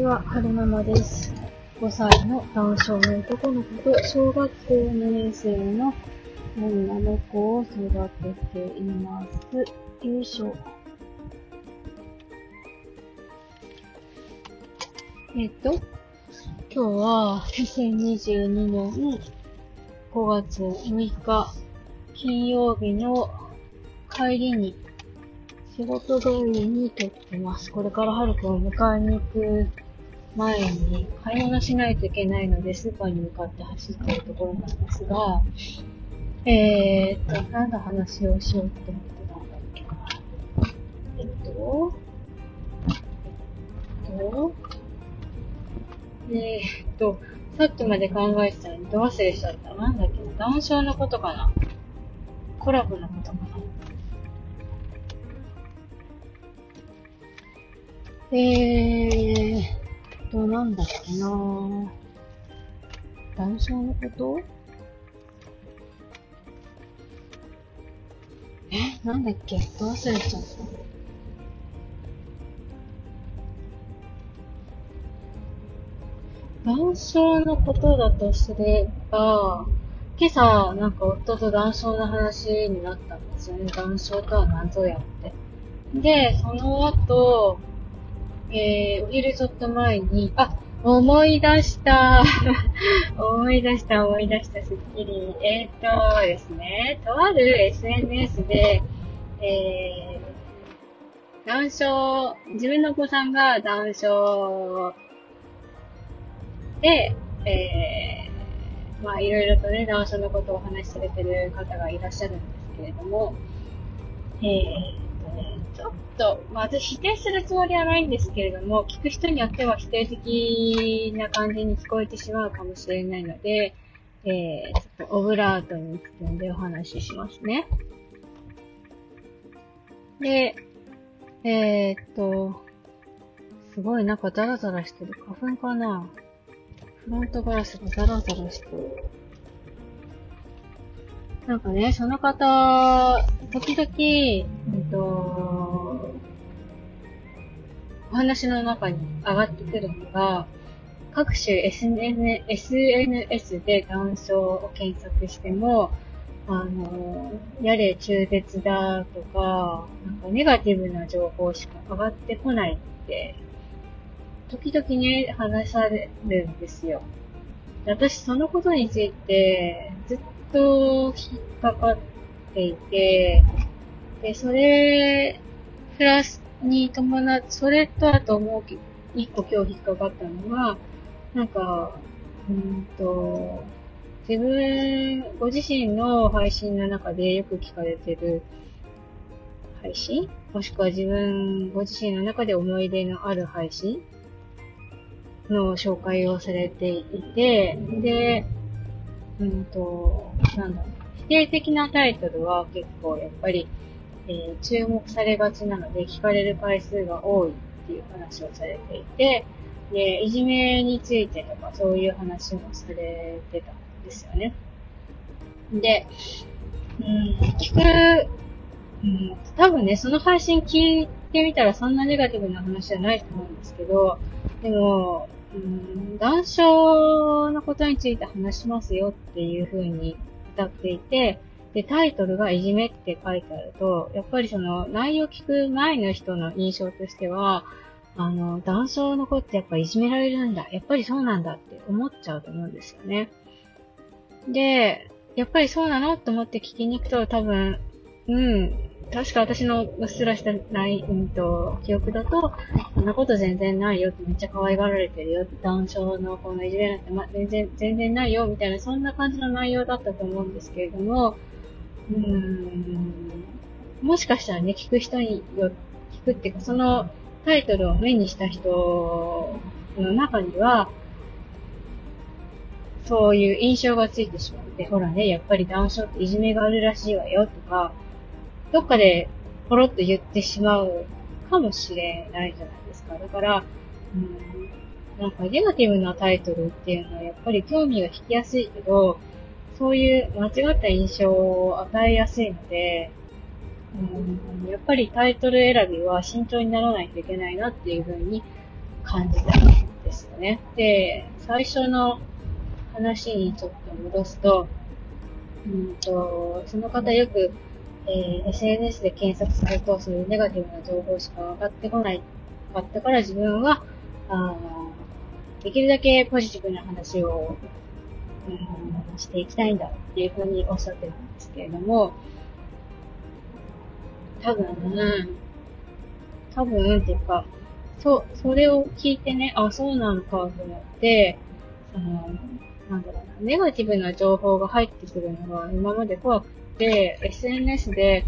ちは、はるままです。5歳の男性の男の子と小学校2年生の女の子を育てています。よいしょ。今日は2022年5月6日金曜日の帰りに、仕事帰りに撮ってます。これからハルくんを迎えに行く前に買い物しないといけないので、スーパーに向かって走っているところなんですが、何の話をしようと思ってたんだっけか。さっきまで考えてたのにどう忘れしちゃった。なんだっけな、ダウン症のことかな、コラボのことかな。なんだっけなぁ。ダウン症のこと？なんだっけ？忘れちゃった。ダウン症のことだとすれば、今朝なんか夫とダウン症の話になったんですよね。ダウン症とは何ぞやって。で、その後、お昼ちょっと前に、思い出した、すっきり。ですね、とある SNS で、ダウン症、自分のお子さんがダウン症で、いろいろとね、ダウン症のことをお話しされてる方がいらっしゃるんですけれども、ちょっと、私否定するつもりはないんですけれども、聞く人によっては否定的な感じに聞こえてしまうかもしれないので、ちょっとオブラートに包んでお話ししますね。で、すごいなんかザラザラしてる。花粉かな？フロントガラスがザラザラしてる。なんかね、その方、時々、お話の中に上がってくるのが、各種 SNS でダウン症を検索しても、やれ中絶だとか、なんかネガティブな情報しか上がってこないって、時々ね、話されるんですよ。私、そのことについて、ずっと引っかかっていて、で、それ、プラスに伴って、それとあともう一個今日引っかかったのは、なんか、ご自身の配信の中でよく聞かれてる配信？もしくはご自身の中で思い出のある配信の紹介をされていて、で、否定的なタイトルは結構やっぱり、注目されがちなので聞かれる回数が多いっていう話をされていて、で、いじめについてとかそういう話もされてたんですよね。で、多分ね、その配信聞いてみたらそんなネガティブな話じゃないと思うんですけど、でも、ダウン症のことについて話しますよっていう風に歌っていて、で、タイトルがいじめって書いてあると、やっぱりその内容聞く前の人の印象としては、ダウン症の子ってやっぱいじめられるんだ、やっぱりそうなんだって思っちゃうと思うんですよね。で、やっぱりそうなのと思って聞きに行くと多分、確か私のうっすらした記憶だと、そんなこと全然ないよって、めっちゃ可愛がられてるよ、ダウン症のこのいじめなんて、全然ないよみたいな、そんな感じの内容だったと思うんですけれども、もしかしたらね、聞くっていうか、そのタイトルを目にした人の中には、そういう印象がついてしまって、ほらね、やっぱりダウン症っていじめがあるらしいわよとか、どっかでポロッと言ってしまうかもしれないじゃないですか。だから、なんかネガティブなタイトルっていうのはやっぱり興味が引きやすいけど、そういう間違った印象を与えやすいので、やっぱりタイトル選びは慎重にならないといけないなっていう風に感じたね。で、最初の話にちょっと戻すと、その方よく、SNS で検索すると、そういうネガティブな情報しか上がってこないかったから、自分はできるだけポジティブな話を、していきたいんだっていうふうにおっしゃってるんですけれども、多分っていうか、それを聞いてね、あ、そうなのかと思って、ネガティブな情報が入ってくるのが今まで怖くて、SNS で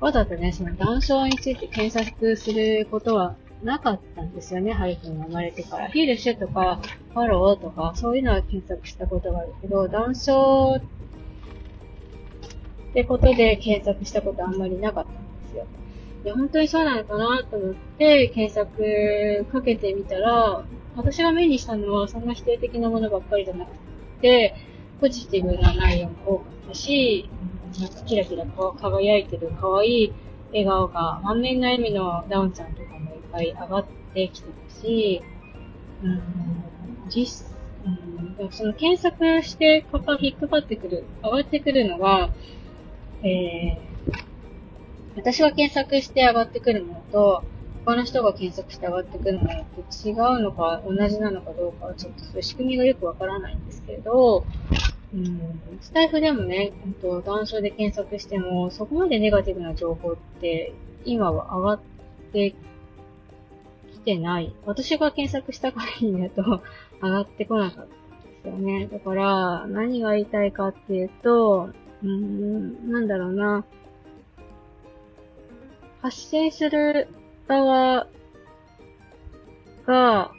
わざとね、その談笑について検索することはなかったんですよね、ハルくんが生まれてから。ヒールシュとか、ファローとか、そういうのは検索したことがあるけど、談笑ってことで検索したことあんまりなかったんですよ。で、本当にそうなのかなと思って検索かけてみたら、私が目にしたのはそんな否定的なものばっかりじゃなくて、ポジティブな内容も多かったし、なんかキラキラ輝いてる可愛い笑顔が満面の笑みのダウンちゃんとかもいっぱい上がってきてたし、その検索して引っかかってくる、上がってくるのが、私が検索して上がってくるものと、他の人が検索して上がってくるものって違うのか同じなのかどうかはちょっとそういう仕組みがよくわからないんですけれど、スタイフでもね、談笑で検索しても、そこまでネガティブな情報って今は上がってきてない。私が検索した限りだと上がってこなかったですよね。だから、何が言いたいかっていうと、なんだろうな。発信する側が、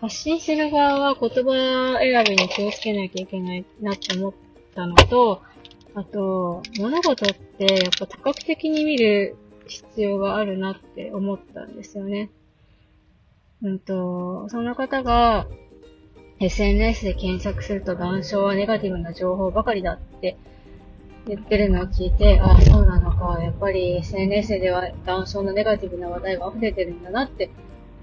発信する側は言葉選びに気をつけなきゃいけないなって思ったのと、あと、物事ってやっぱ多角的に見る必要があるなって思ったんですよね。その方が、SNS で検索すると談笑はネガティブな情報ばかりだって言ってるのを聞いて、あ、そうなのか、やっぱり SNS では談笑のネガティブな話題が溢れてるんだなって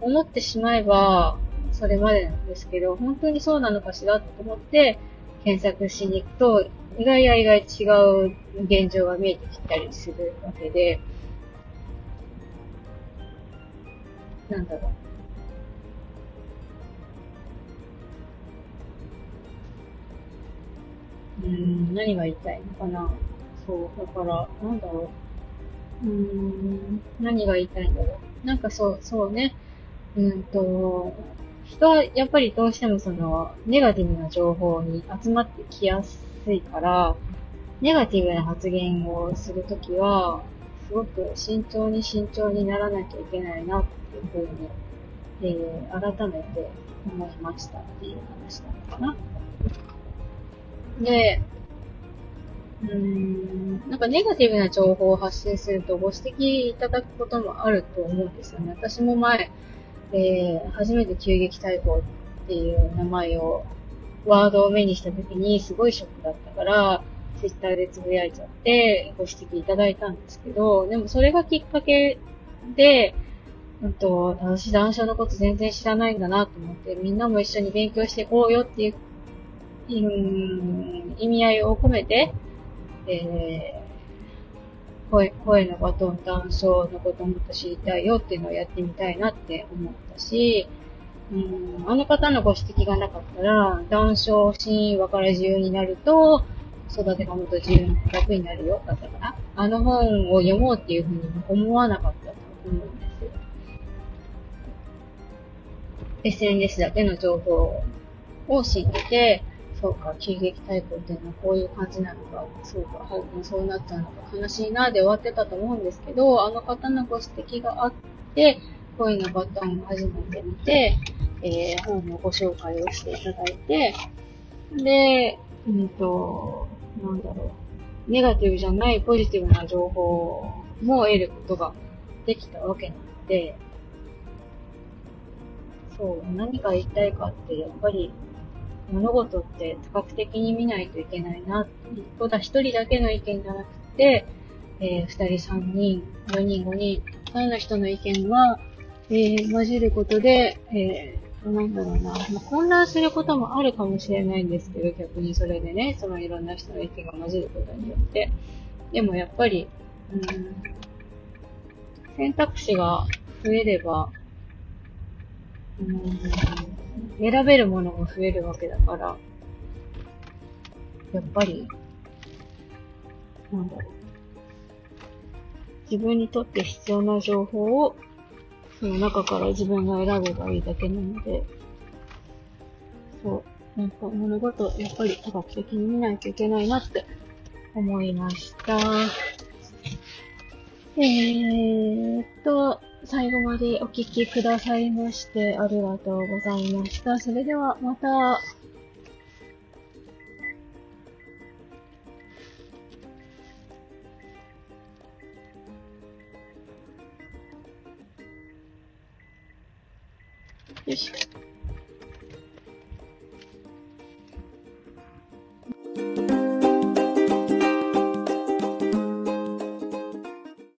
思ってしまえば、それまでなんですけど、本当にそうなのかしらと思って検索しに行くと、意外や意外違う現状が見えてきたりするわけで、何が言いたいのかな。そう、だから、何が言いたいんだろう。そうね。人はやっぱりどうしてもその、ネガティブな情報に集まってきやすいから、ネガティブな発言をするときは、すごく慎重にならなきゃいけないなっていうふうに、改めて思いましたっていう話なのかな。で、ネガティブな情報を発信するとご指摘いただくこともあると思うんですよね。私も前、初めて急激対抗っていう名前を、ワードを目にしたときにすごいショックだったから、ツイッターでつぶやいちゃってご指摘いただいたんですけど、でもそれがきっかけで、私談笑のこと全然知らないんだなと思って、みんなも一緒に勉強していこうよっていう意味合いを込めて、声のバトン談笑のことをもっと知りたいよっていうのをやってみたいなって思ったし、あの方のご指摘がなかったら、談笑神話から自由になると、育てがもっと自由に楽になるよだったかな。あの本を読もうっていうふうに思わなかったと思うんですよ。SNS だけの情報を知って、そうか、急激対抗っていうのはこういう感じなのか、そうか、そうなったのか、悲しいなで終わってたと思うんですけど、あの方のご指摘があって、恋のバトンを始めてみて、本のご紹介をしていただいて、で、ネガティブじゃないポジティブな情報も得ることができたわけなので、そう、何が言いたいかって、やっぱり、物事って多角的に見ないといけないな。一人だけの意見じゃなくて、2人、3人、4人、5人、他の人の意見が、混じることで、混乱することもあるかもしれないんですけど、逆にそれでね、そのいろんな人の意見が混じることによって。でもやっぱり、選択肢が増えれば、選べるものも増えるわけだから、やっぱり、自分にとって必要な情報を、その中から自分が選べばいいだけなので、物事をやっぱり多角的に見ないといけないなって思いました。最後までお聞きくださいましてありがとうございました。それではまた。よし。